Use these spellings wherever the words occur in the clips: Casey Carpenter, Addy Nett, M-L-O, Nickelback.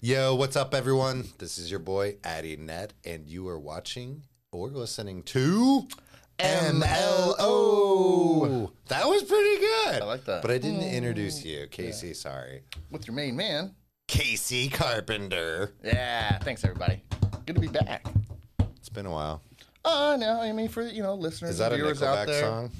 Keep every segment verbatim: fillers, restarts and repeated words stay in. Yo, what's up, everyone? This is your boy, Addy Nett, and you are watching or listening to M L O. That was pretty good. I like that. But I didn't mm. introduce you, Casey. Yeah. Sorry. With your main man, Casey Carpenter. Yeah. Thanks, everybody. Good to be back. It's been a while. Oh, uh, no. I mean, for, you know, listeners, is that and viewers a Nickelback out there, song?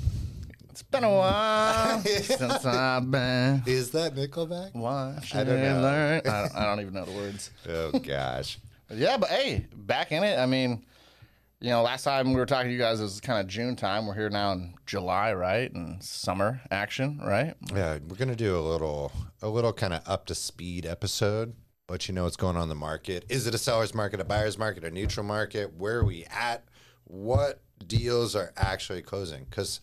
It's been a while since I've been. Is that Nickelback? Why should I don't know. Learn? I, don't, I don't even know the words. Oh, gosh. Yeah, but hey, back in it. I mean, you know, last time we were talking to you guys, it was kind of June time. We're here now in July, right? And summer action, right? Yeah, we're going to do a little, a little kind of up-to-speed episode. Let you know what's going on in the market. Is it a seller's market, a buyer's market, a neutral market? Where are we at? What deals are actually closing? Because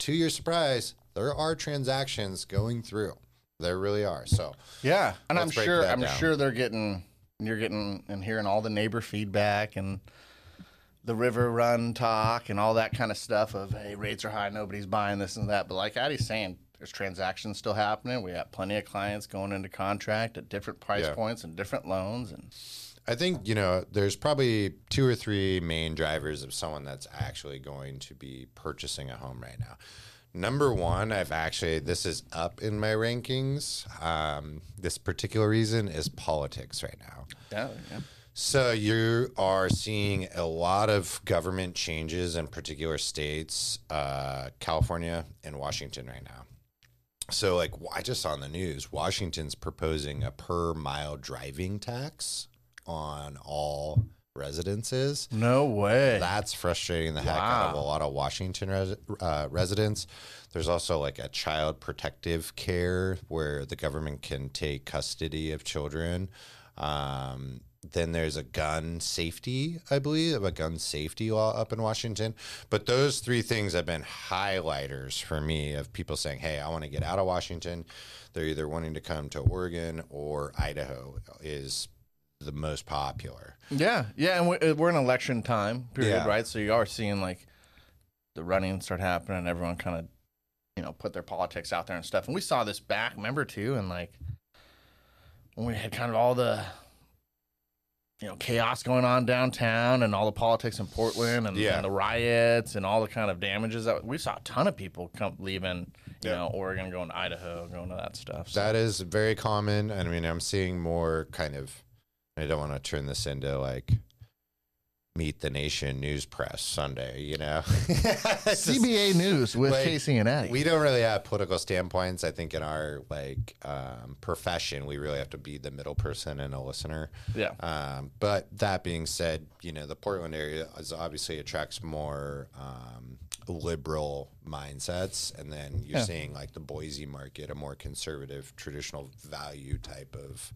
to your surprise, there are transactions going through. There really are. So yeah, and I'm sure I'm down. sure they're getting you're getting and hearing all the neighbor feedback and the river run talk and all that kind of stuff of, hey, rates are high, nobody's buying this and that. But like Addy's saying, there's transactions still happening. We have plenty of clients going into contract at different price yeah. points and different loans. And I think, you know, there's probably two or three main drivers of someone that's actually going to be purchasing a home right now. Number one, I've actually, this is up in my rankings. Um, this particular reason is politics right now. Oh, yeah. So you are seeing a lot of government changes in particular states, uh, California and Washington right now. So, like, I just saw on the news, Washington's proposing a per-mile driving tax on all residences. No way. That's frustrating the wow. heck out of a lot of Washington res- uh, residents. There's also, like, a child protective care where the government can take custody of children. Um, then there's a gun safety, I believe, a gun safety law up in Washington. But those three things have been highlighters for me of people saying, hey, I want to get out of Washington. They're either wanting to come to Oregon or Idaho is the most popular. Yeah. Yeah. And we're in election time period, yeah. right? So you are seeing like the running start happening. Everyone kind of, you know, put their politics out there and stuff. And we saw this back, remember, too. And like when we had kind of all the, you know, chaos going on downtown and all the politics in Portland and, yeah. and the riots and all the kind of damages that we saw a ton of people come leaving, you yeah. know, Oregon, going to Idaho, going to that stuff. So. That is very common. And I mean, I'm seeing more kind of, I don't want to turn this into like Meet the Nation News Press Sunday, you know, C B A News with like, Casey and Addy. We don't really have political standpoints. I think in our like um, profession, we really have to be the middle person and a listener. Yeah. Um, but that being said, you know, the Portland area is obviously attracts more um, liberal mindsets, and then you're yeah. seeing like the Boise market, a more conservative, traditional value type of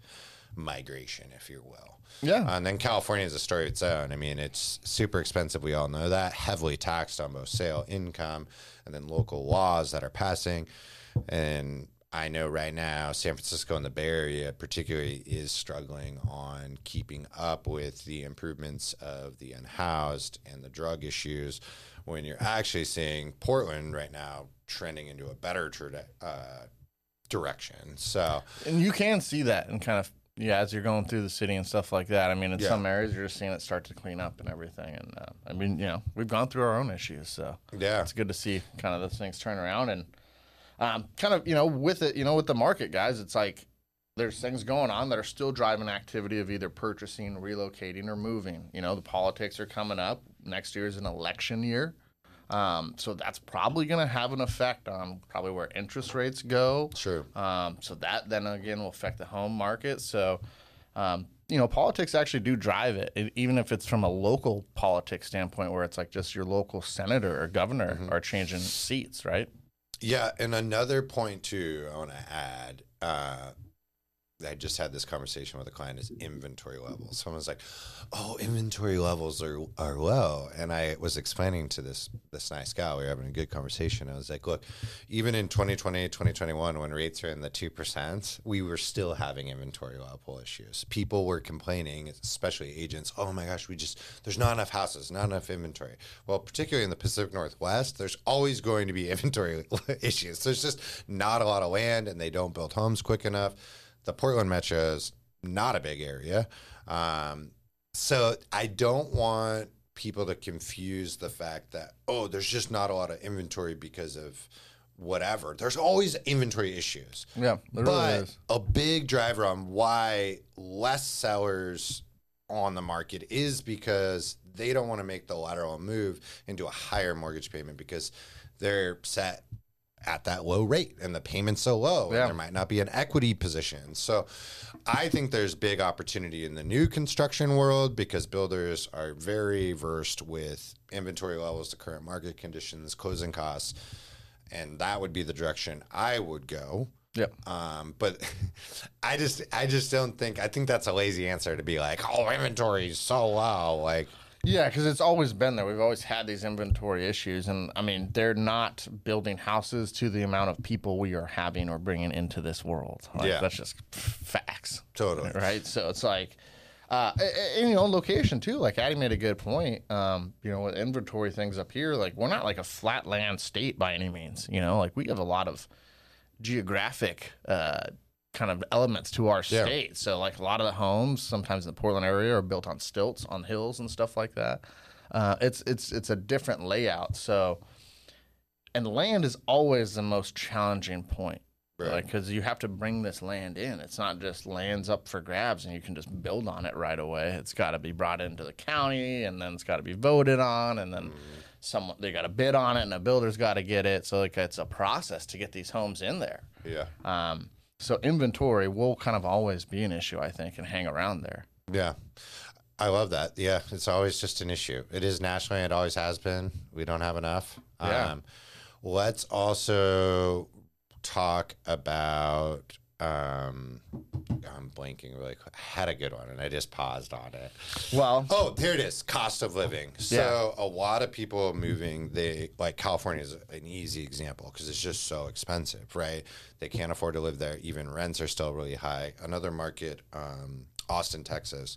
migration, if you will. Yeah. And then California is a story of its own. I mean, it's super expensive. We all know that. Heavily taxed on both sale income and then local laws that are passing. And I know right now San Francisco and the Bay Area particularly is struggling on keeping up with the improvements of the unhoused and the drug issues when you're actually seeing Portland right now trending into a better tra- uh, direction. So, and you can see that and kind of yeah, as you're going through the city and stuff like that. I mean, in yeah. some areas, you're just seeing it start to clean up and everything. And, uh, I mean, you know, we've gone through our own issues. So yeah. it's good to see kind of those things turn around. And um, kind of, you know, with it, you know, with the market, guys, it's like there's things going on that are still driving activity of either purchasing, relocating, or moving. You know, the politics are coming up. Next year is an election year. Um, so that's probably going to have an effect on probably where interest rates go. Sure. Um, so that then again will affect the home market. So, um, you know, politics actually do drive it, it even if it's from a local politics standpoint where it's like just your local senator or governor mm-hmm. are changing seats, right? Yeah. And another point, too, I want to add, uh, I just had this conversation with a client is inventory levels. Someone's like, oh, inventory levels are, are low. And I was explaining to this, this nice guy, we were having a good conversation. I was like, look, even in twenty twenty, twenty twenty-one, when rates are in the two percent, we were still having inventory level issues. People were complaining, especially agents. Oh my gosh, we just, there's not enough houses, not enough inventory. Well, particularly in the Pacific Northwest, there's always going to be inventory issues. There's just not a lot of land and they don't build homes quick enough. The Portland metros, not a big area. Um, so I don't want people to confuse the fact that, oh, there's just not a lot of inventory because of whatever. There's always inventory issues. Yeah, there but really is. A big driver on why less sellers on the market is because they don't want to make the lateral move into a higher mortgage payment because they're set at that low rate and the payment's so low, yeah. and there might not be an equity position. So I think there's big opportunity in the new construction world because builders are very versed with inventory levels, the current market conditions, closing costs, and that would be the direction I would go. Yeah. Um, but I just, I just don't think, I think that's a lazy answer to be like, oh, inventory is so low. Like, yeah, because it's always been there. We've always had these inventory issues. And, I mean, they're not building houses to the amount of people we are having or bringing into this world. Like, yeah. That's just facts. Totally. Right? So it's like, uh, and, you know, location, too. Like, Addy made a good point, um, you know, with inventory things up here. Like, we're not like a flatland state by any means, you know. Like, we have a lot of geographic uh, kind of elements to our state. Yeah. So, like, a lot of the homes, sometimes in the Portland area, are built on stilts, on hills and stuff like that. Uh, it's it's it's a different layout. So, and land is always the most challenging point, right? Like, because you have to bring this land in. It's not just land's up for grabs and you can just build on it right away. It's got to be brought into the county, and then it's got to be voted on, and then mm. someone they got to bid on it, and a builder's got to get it. So, like, it's a process to get these homes in there. Yeah. Um. So inventory will kind of always be an issue, I think, and hang around there. Yeah. I love that. Yeah. It's always just an issue. It is nationally. It always has been. We don't have enough. Yeah. Um, let's also talk about, um, I'm blanking really quick. I had a good one and I just paused on it. Well, oh, there it is. Cost of living. So yeah. A lot of people moving, they like California is an easy example because it's just so expensive, right? They can't afford to live there. Even rents are still really high. Another market, um, Austin, Texas,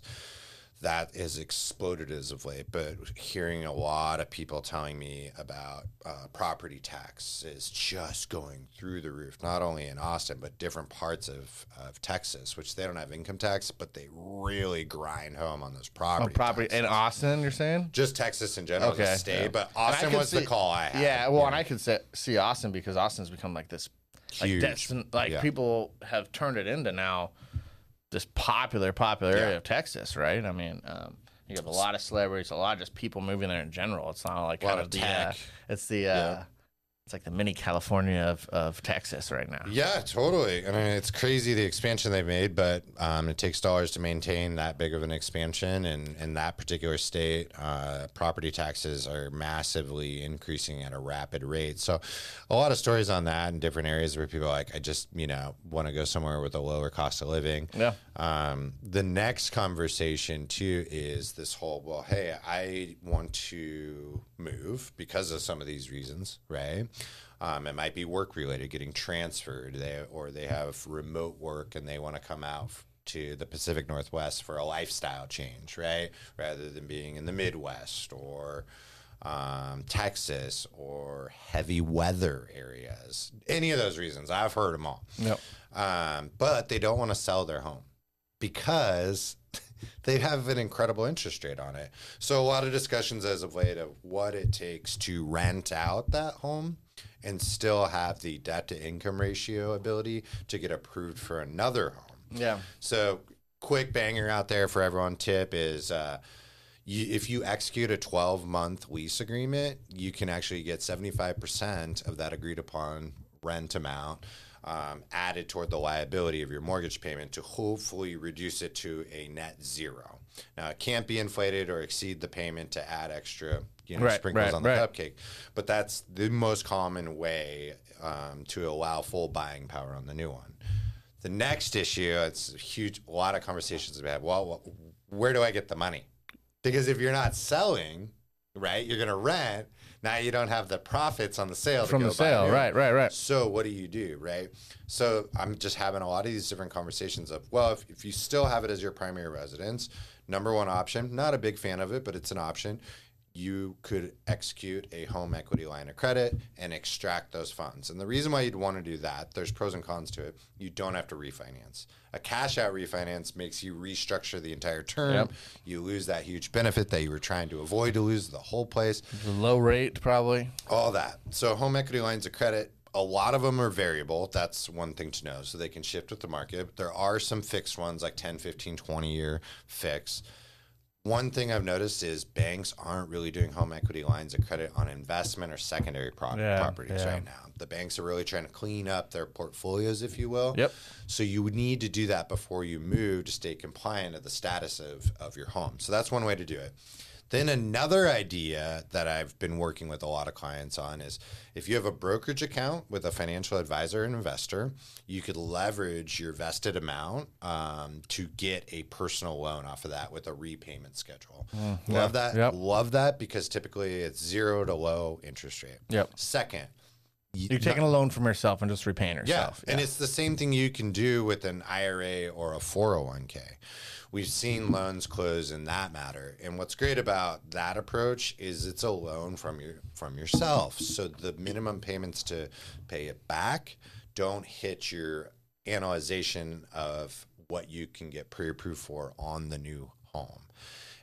that has exploded as of late, but hearing a lot of people telling me about uh, property tax is just going through the roof, not only in Austin, but different parts of, of Texas, which they don't have income tax, but they really grind home on those property oh, property taxes. In Austin, you're saying? Just Texas in general, okay, the state, yeah. But Austin was see, the call I had. Yeah, well, yeah. And I could say, see Austin because Austin's become like this. Huge. Like, destin- like yeah. People have turned it into now this popular, popular area yeah. of Texas, right? I mean, um, you have a lot of celebrities, a lot of just people moving there in general. It's not like kind of, of the, uh, it's the, uh, yeah. it's like the mini California of, of Texas right now. Yeah, totally. I mean, it's crazy the expansion they've made, but um, it takes dollars to maintain that big of an expansion. And in that particular state, uh, property taxes are massively increasing at a rapid rate. So a lot of stories on that in different areas where people are like, I just, you know, want to go somewhere with a lower cost of living. Yeah. Um, the next conversation, too, is this whole, well, hey, I want to move because of some of these reasons, right? Um, it might be work-related, getting transferred, they, or they have remote work and they want to come out f- to the Pacific Northwest for a lifestyle change, right? Rather than being in the Midwest or um, Texas or heavy weather areas. Any of those reasons, I've heard them all. Yep. Um, but they don't want to sell their home because they have an incredible interest rate on it. So a lot of discussions as of late of what it takes to rent out that home and still have the debt to income ratio ability to get approved for another home. Yeah. So quick banger out there for everyone tip is uh, you, if you execute a twelve-month lease agreement, you can actually get seventy-five percent of that agreed upon rent amount Um, added toward the liability of your mortgage payment to hopefully reduce it to a net zero. Now, it can't be inflated or exceed the payment to add extra, you know, right, sprinkles right, on the right. cupcake. But that's the most common way um, to allow full buying power on the new one. The next issue, it's a huge, a lot of conversations we have. Well, where do I get the money? Because if you're not selling, right, you're going to rent. Now you don't have the profits on the sale from the sale, right, right, right. So what do you do, right? So I'm just having a lot of these different conversations of, well, if, if you still have it as your primary residence, number one option, not a big fan of it, but it's an option. you could execute a home equity line of credit and extract those funds. And the reason why you'd want to do that, there's pros and cons to it. You don't have to refinance. A cash out refinance makes you restructure the entire term. Yep. You lose that huge benefit that you were trying to avoid to lose, the whole place. The low rate, probably. All that. So home equity lines of credit, a lot of them are variable. That's one thing to know. So they can shift with the market. There are some fixed ones like ten, fifteen, twenty year fix. One thing I've noticed is banks aren't really doing home equity lines of credit on investment or secondary pro yeah, properties yeah. right now. The banks are really trying to clean up their portfolios, if you will. Yep. So you would need to do that before you move to stay compliant of the status of, of your home. So that's one way to do it. Then another idea that I've been working with a lot of clients on is if you have a brokerage account with a financial advisor and investor, you could leverage your vested amount um, to get a personal loan off of that with a repayment schedule. Mm, Love yeah, that. Yep. Love that because typically it's zero to low interest rate. Yep. Second. You're taking a loan from yourself and just repaying yourself. Yeah, yeah. And it's the same thing you can do with an I R A or a four oh one K. We've seen loans close in that matter. And what's great about that approach is it's a loan from your from yourself. So the minimum payments to pay it back don't hit your analyzation of what you can get pre-approved for on the new home.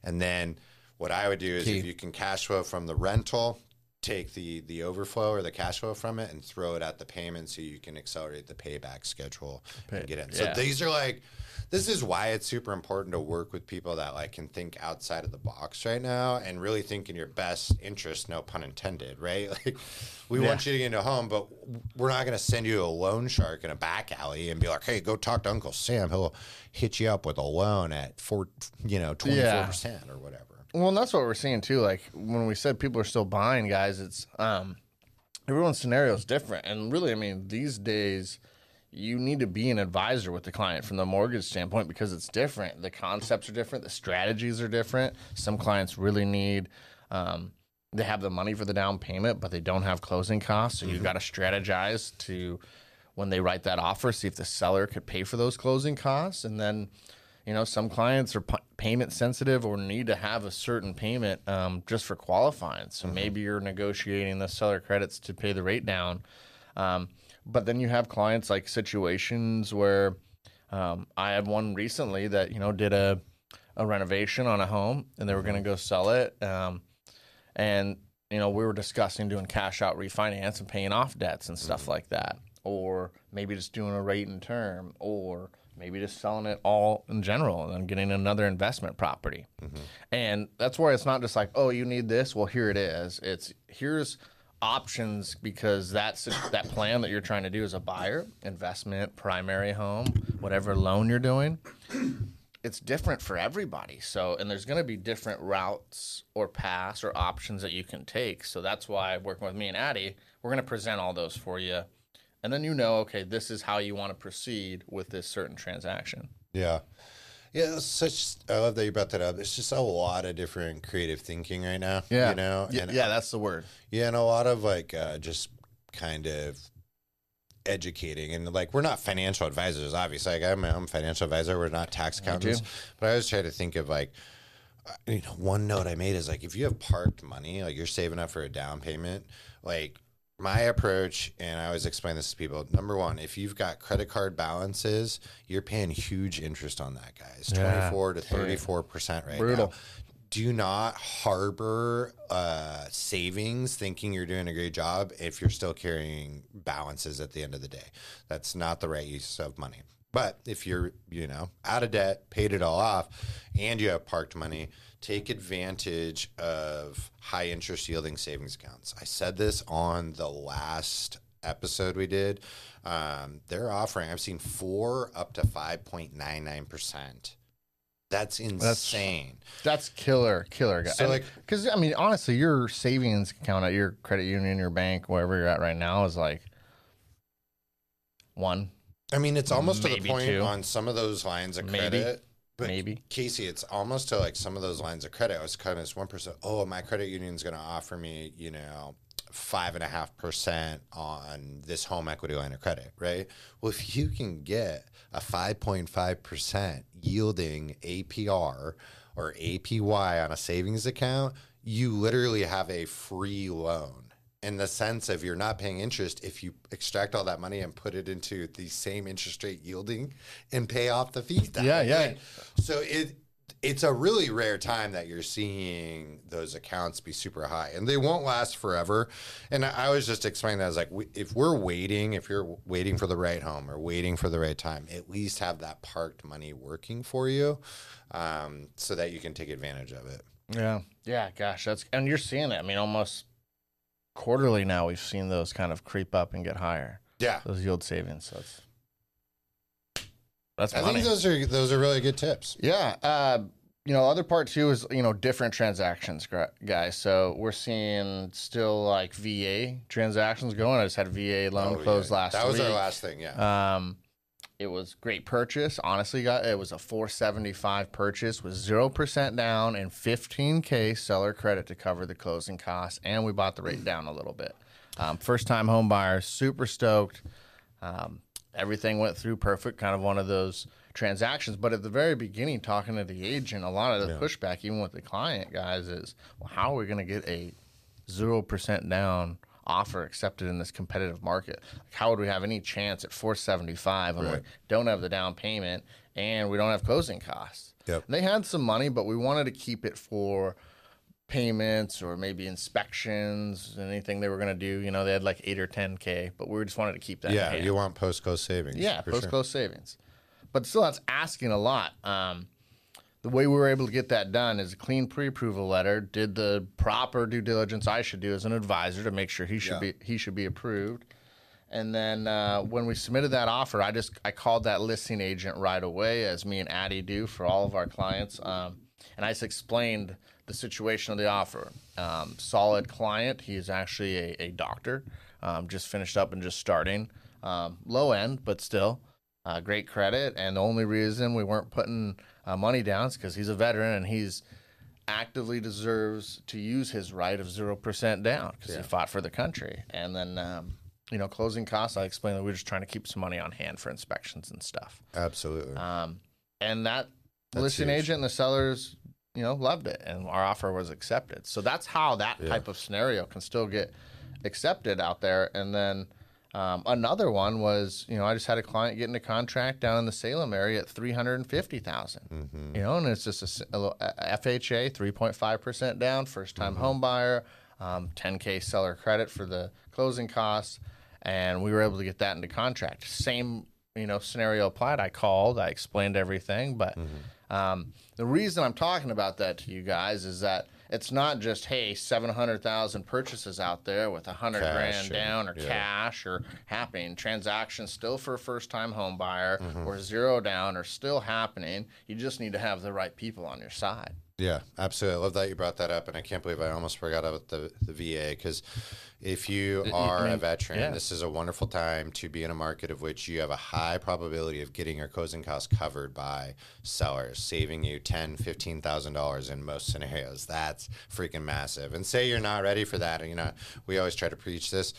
And then what I would do is Key. if you can cash flow from the rental, take the the overflow or the cash flow from it and throw it at the payment so you can accelerate the payback schedule Pay, and get in. Yeah. So these are like, this is why it's super important to work with people that like can think outside of the box right now and really think in your best interest, no pun intended, right? Like we yeah. want you to get into a home, but we're not going to send you a loan shark in a back alley and be like, hey, go talk to Uncle Sam. He'll hit you up with a loan at four, you know, twenty-four percent yeah. or whatever. Well, and that's what we're seeing, too. Like, when we said people are still buying, guys, it's um, everyone's scenario is different. And really, I mean, these days, you need to be an advisor with the client from the mortgage standpoint because it's different. The concepts are different. The strategies are different. Some clients really need um, – they have the money for the down payment, but they don't have closing costs. So mm-hmm. you've got to strategize to, when they write that offer, see if the seller could pay for those closing costs. And then – you know, some clients are p- payment sensitive or need to have a certain payment um, just for qualifying. So mm-hmm. maybe you're negotiating the seller credits to pay the rate down. Um, but then you have clients like situations where um, I had one recently that, you know, did a, a renovation on a home and they were mm-hmm. going to go sell it. Um, and, you know, we were discussing doing cash out refinance and paying off debts and stuff mm-hmm. like that. Or maybe just doing a rate and term or maybe just selling it all in general and then getting another investment property. Mm-hmm. And that's where it's not just like, oh, you need this. Well, here it is. It's here's options because that's that plan that you're trying to do as a buyer, investment, primary home, whatever loan you're doing. It's different for everybody. So, and there's going to be different routes or paths or options that you can take. So that's why working with me and Addy, we're going to present all those for you. And then you know, okay, this is how you want to proceed with this certain transaction. Yeah. Yeah, it's such, I love that you brought that up. It's just a lot of different creative thinking right now. Yeah. You know? And yeah, yeah, that's the word. Yeah, and a lot of like uh, just kind of educating. And like, we're not financial advisors, obviously. Like, I'm a financial advisor. We're not tax accountants. But I always try to think of like, you know, one note I made is like, if you have parked money, like you're saving up for a down payment, like, my approach, and I always explain this to people, number one, if you've got credit card balances, you're paying huge interest on that, guys. Yeah. twenty-four to thirty-four percent right Brutal. Now. Do not harbor uh, savings thinking you're doing a great job if you're still carrying balances at the end of the day. That's not the right use of money. But if you're, you know, out of debt, paid it all off, and you have parked money, take advantage of high interest yielding savings accounts. I said this on the last episode we did. Um, they're offering, I've seen four up to five point nine nine percent. That's insane. That's, that's killer, killer. Guys. So like, because, I mean, honestly, your savings account at your credit union, your bank, wherever you're at right now is like one. I mean, it's almost maybe to the point two. On some of those lines of maybe. Credit. But maybe. Casey, it's almost to like some of those lines of credit. I was kind of this one percent. Oh, my credit union's going to offer me, you know, five and a half percent on this home equity line of credit, right? Well, if you can get a five point five percent yielding A P R or A P Y on a savings account, you literally have a free loan in the sense of you're not paying interest if you extract all that money and put it into the same interest rate yielding and pay off the fees. That yeah, way. yeah. So it it's a really rare time that you're seeing those accounts be super high, and they won't last forever. And I, I was just explaining that, I was like, we, if we're waiting, if you're waiting for the right home or waiting for the right time, at least have that parked money working for you um, so that you can take advantage of it. Yeah. Yeah, gosh, that's, and you're seeing it. I mean, almost quarterly now we've seen those kind of creep up and get higher. Yeah. Those yield savings. So that's, that's money. I think those are, those are really good tips. Yeah. Uh, you know, other part too is, you know, different transactions, guys. So we're seeing still like V A transactions going. I just had a V A loan oh, closed yeah. last week. That was week. our last thing, yeah. Um, It was great purchase. Honestly, got it was a four seventy-five purchase with zero percent down and fifteen K seller credit to cover the closing costs, and we bought the rate down a little bit. Um, first-time home buyer, super stoked. Um, everything went through perfect, kind of one of those transactions. But at the very beginning, talking to the agent, a lot of the yeah. pushback, even with the client, guys, is, well, how are we going to get a zero percent down offer accepted in this competitive market? Like, how would we have any chance at four seventy-five when right. we don't have the down payment and we don't have closing costs? Yep. They had some money, but we wanted to keep it for payments or maybe inspections, anything they were going to do. You know, they had like eight or ten K, but we just wanted to keep that. Yeah, in hand. You want post-close savings. Yeah, post-close sure. savings. But still, that's asking a lot. Um, the way we were able to get that done is a clean pre-approval letter, did the proper due diligence I should do as an advisor to make sure he should yeah. be he should be approved. And then uh, when we submitted that offer, I just I called that listing agent right away, as me and Addy do for all of our clients. Um, and I just explained the situation of the offer. Um, solid client. He is actually a, a doctor, um, just finished up and just starting. Um, low end, but still. Uh, great credit, and the only reason we weren't putting uh, money down is because he's a veteran and he's actively deserves to use his right of zero percent down because yeah. he fought for the country. And then, um, you know, closing costs. I explained that we were just trying to keep some money on hand for inspections and stuff. Absolutely. Um, and that that's listing huge. agent and the sellers, you know, loved it, and our offer was accepted. So that's how that yeah. type of scenario can still get accepted out there. And then. Um, another one was, you know, I just had a client getting a contract down in the Salem area at three hundred fifty thousand dollars, mm-hmm. you know, and it's just a, a little F H A, three point five percent down, first-time mm-hmm. home buyer, um, ten K seller credit for the closing costs, and we were able to get that into contract. Same, you know, scenario applied. I called, I explained everything, but mm-hmm. um, the reason I'm talking about that to you guys is that it's not just, hey, seven hundred thousand purchases out there with one hundred cash grand down or yeah. cash or happening. Transactions still for a first-time home buyer mm-hmm. or zero down are still happening. You just need to have the right people on your side. Yeah, absolutely. I love that you brought that up, and I can't believe I almost forgot about the, the V A, because if you are I mean, a veteran, yeah. this is a wonderful time to be in a market of which you have a high probability of getting your closing costs covered by sellers, saving you ten thousand dollars, fifteen thousand dollars in most scenarios. That's freaking massive. And say you're not ready for that, and you know, we always try to preach this.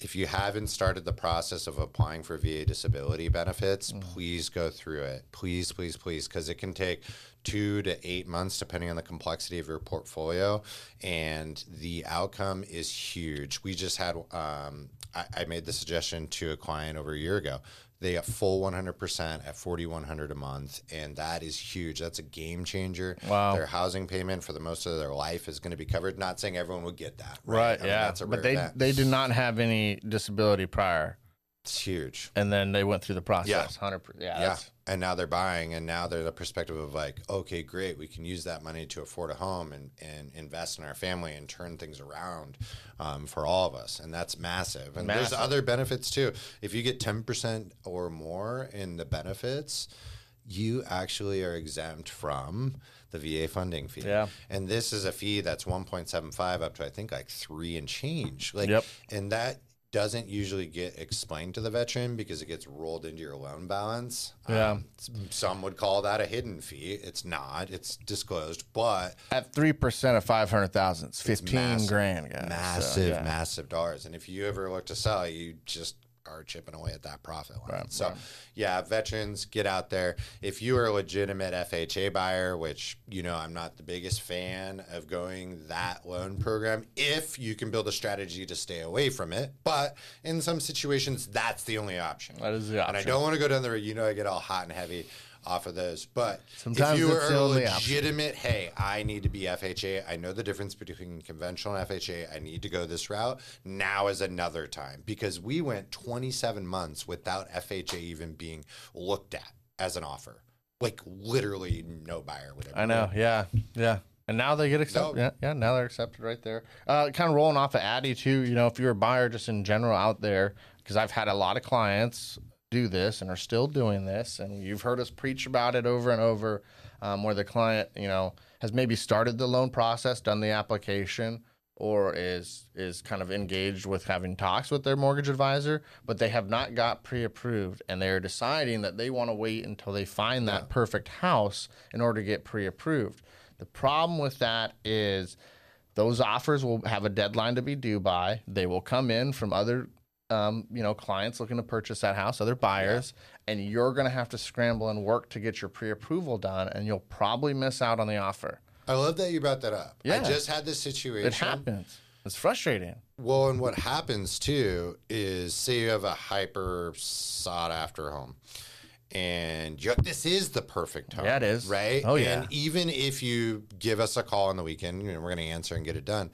If you haven't started the process of applying for V A disability benefits, mm. please go through it. Please, please, please, because it can take two to eight months, depending on the complexity of your portfolio, and the outcome is huge. We just had, um, I, I made the suggestion to a client over a year ago. They got full one hundred percent at forty-one hundred dollars a month, and that is huge. That's a game changer. Wow. Their housing payment for the most of their life is going to be covered. Not saying everyone would get that. Right, right. yeah. I mean, that's a rare but they event. They did not have any disability prior. It's huge. And then they went through the process. Yeah. one hundred percent. Yeah. yeah. And now they're buying, and now they're the perspective of like, okay, great, we can use that money to afford a home and, and invest in our family and turn things around um, for all of us. And that's massive. And massive. There's other benefits too. If you get ten percent or more in the benefits, you actually are exempt from the V A funding fee. Yeah. And this is a fee that's one point seven five up to, I think, like three and change. Like, yep. And that doesn't usually get explained to the veteran because it gets rolled into your loan balance. Yeah. Um, some would call that a hidden fee. It's not. It's disclosed, but at three percent of five hundred thousand, it's fifteen massive, grand, guys. Massive, so, yeah. massive dollars. And if you ever look to sell, you just are chipping away at that profit line. Right, so, right. yeah, veterans, get out there. If you are a legitimate F H A buyer, which, you know, I'm not the biggest fan of going that loan program, if you can build a strategy to stay away from it. But in some situations, that's the only option. That is the option. And I don't want to go down the road. You know, I get all hot and heavy off of those, but sometimes if you are legitimate, option. Hey, I need to be F H A. I know the difference between conventional and F H A. I need to go this route. Now is another time, because we went twenty-seven months without F H A even being looked at as an offer. Like, literally no buyer would ever. I know. Been. Yeah. Yeah. And now they get accepted. No. Yeah, yeah, now they're accepted right there. Uh, kind of rolling off of Addy too, you know, if you're a buyer just in general out there, because I've had a lot of clients do this and are still doing this, and you've heard us preach about it over and over, um, where the client, you know, has maybe started the loan process, done the application, or is is kind of engaged with having talks with their mortgage advisor, but they have not got pre-approved, and they're deciding that they want to wait until they find that yeah. perfect house in order to get pre-approved. The problem with that is those offers will have a deadline to be due by. They will come in from other um, you know, clients looking to purchase that house, other buyers, yeah. and you're going to have to scramble and work to get your pre-approval done, and you'll probably miss out on the offer. I love that you brought that up. Yeah. I just had this situation. It happens. It's frustrating. Well, and what happens, too, is say you have a hyper sought-after home. And you, this is the perfect home. Yeah, it is. Right? Oh, yeah. And even if you give us a call on the weekend, you know, we're going to answer and get it done.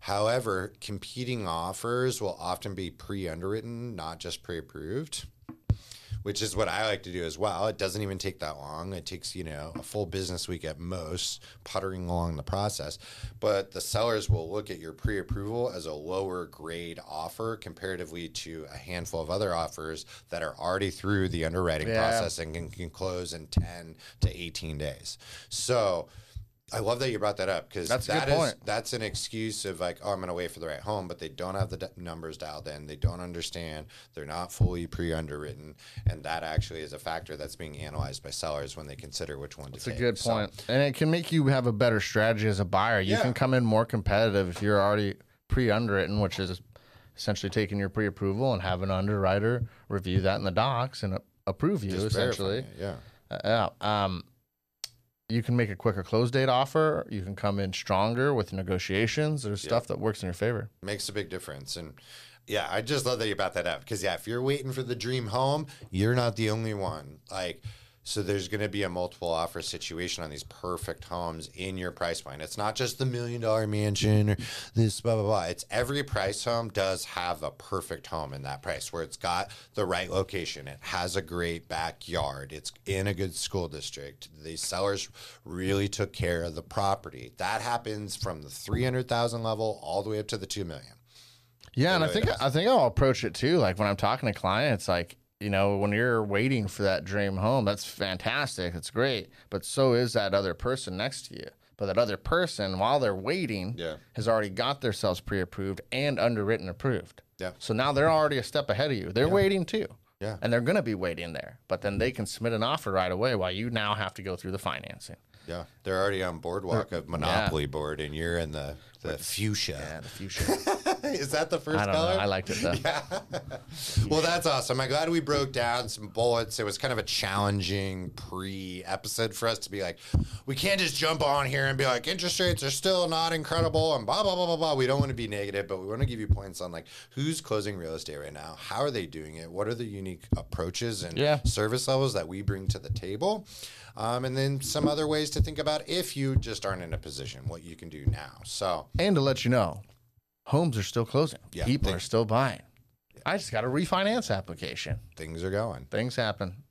However, competing offers will often be pre-underwritten, not just pre-approved, which is what I like to do as well. It doesn't even take that long. It takes, you know, a full business week at most, puttering along the process. But the sellers will look at your pre-approval as a lower grade offer comparatively to a handful of other offers that are already through the underwriting yeah. process and can, can close in ten to eighteen days. So I love that you brought that up, because that's, that is, that's an excuse of like, oh, I'm going to wait for the right home, but they don't have the d- numbers dialed in. They don't understand. They're not fully pre-underwritten. And that actually is a factor that's being analyzed by sellers when they consider which one to take. That's a good point. So, and it can make you have a better strategy as a buyer. You yeah. can come in more competitive if you're already pre-underwritten, which is essentially taking your pre-approval and have an underwriter review that in the docs and uh, approve you, just essentially. Yeah. Uh, yeah. Um, You can make a quicker close date offer. You can come in stronger with negotiations. There's yeah. stuff that works in your favor. Makes a big difference. And yeah, I just love that you brought that up, because yeah, if you're waiting for the dream home, you're not the only one. Like, so there's going to be a multiple offer situation on these perfect homes in your price point. It's not just the million dollar mansion or this blah, blah, blah. It's every price home does have a perfect home in that price, where it's got the right location. It has a great backyard. It's in a good school district. The sellers really took care of the property. That happens from the three hundred thousand level all the way up to the two million. Yeah. And I think, I think I'll approach it too. Like, when I'm talking to clients, like, you know, when you're waiting for that dream home, that's fantastic. It's great. But so is that other person next to you. But that other person, while they're waiting, yeah. has already got themselves pre-approved and underwritten approved. Yeah. So now they're already a step ahead of you. They're yeah. waiting too. Yeah. And they're going to be waiting there. But then they can submit an offer right away, while you now have to go through the financing. Yeah. They're already on boardwalk they're, of Monopoly yeah. board, and you're in the, the fuchsia. Yeah, the fuchsia. Is that the first I don't color? Know. I liked it, though. Yeah. Well, that's awesome. I'm glad we broke down some bullets. It was kind of a challenging pre-episode for us to be like, we can't just jump on here and be like, interest rates are still not incredible and blah, blah, blah, blah, blah. We don't want to be negative, but we want to give you points on, like, who's closing real estate right now? How are they doing it? What are the unique approaches and yeah. service levels that we bring to the table? Um, and then some other ways to think about if you just aren't in a position, what you can do now. So, and to let you know, homes are still closing. Yeah, People they, are still buying. Yeah. I just got a refinance application. Things are going. Things happen.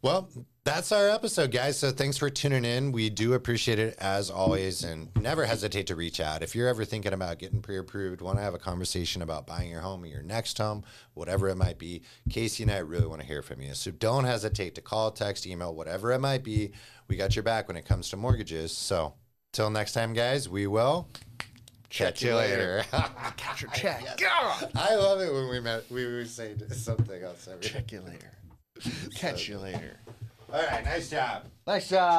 Well, that's our episode, guys. So thanks for tuning in. We do appreciate it, as always, and never hesitate to reach out. If you're ever thinking about getting pre-approved, want to have a conversation about buying your home or your next home, whatever it might be, Casey and I really want to hear from you. So don't hesitate to call, text, email, whatever it might be. We got your back when it comes to mortgages. So till next time, guys, we will... Catch you later. Catch your check. Yes. I love it when we met. We would say something else every day. Check you later. Catch so. you later. All right. Nice job. Nice job.